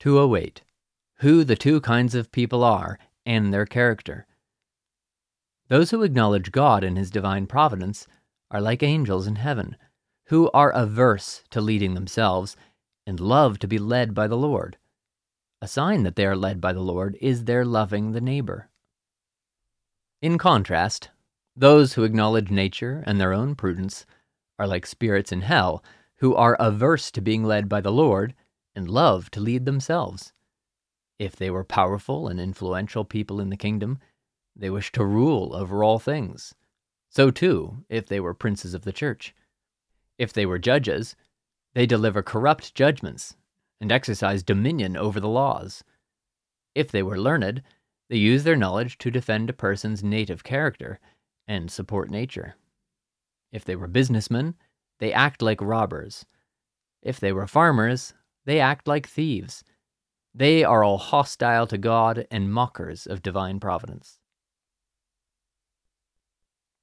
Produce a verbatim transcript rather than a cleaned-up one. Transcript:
two oh eight. Who the two kinds of people are and their character. Those who acknowledge God in His divine providence are like angels in heaven, who are averse to leading themselves and love to be led by the Lord. A sign that they are led by the Lord is their loving the neighbor. In contrast, those who acknowledge nature and their own prudence are like spirits in hell, who are averse to being led by the Lord and love to lead themselves. If they were powerful and influential people in the kingdom, they wish to rule over all things. So too, if they were princes of the church. If they were judges, they deliver corrupt judgments and exercise dominion over the laws. If they were learned, they use their knowledge to defend a person's native character and support nature. If they were businessmen, they act like robbers. If they were farmers, they act like thieves. They are all hostile to God and mockers of divine providence.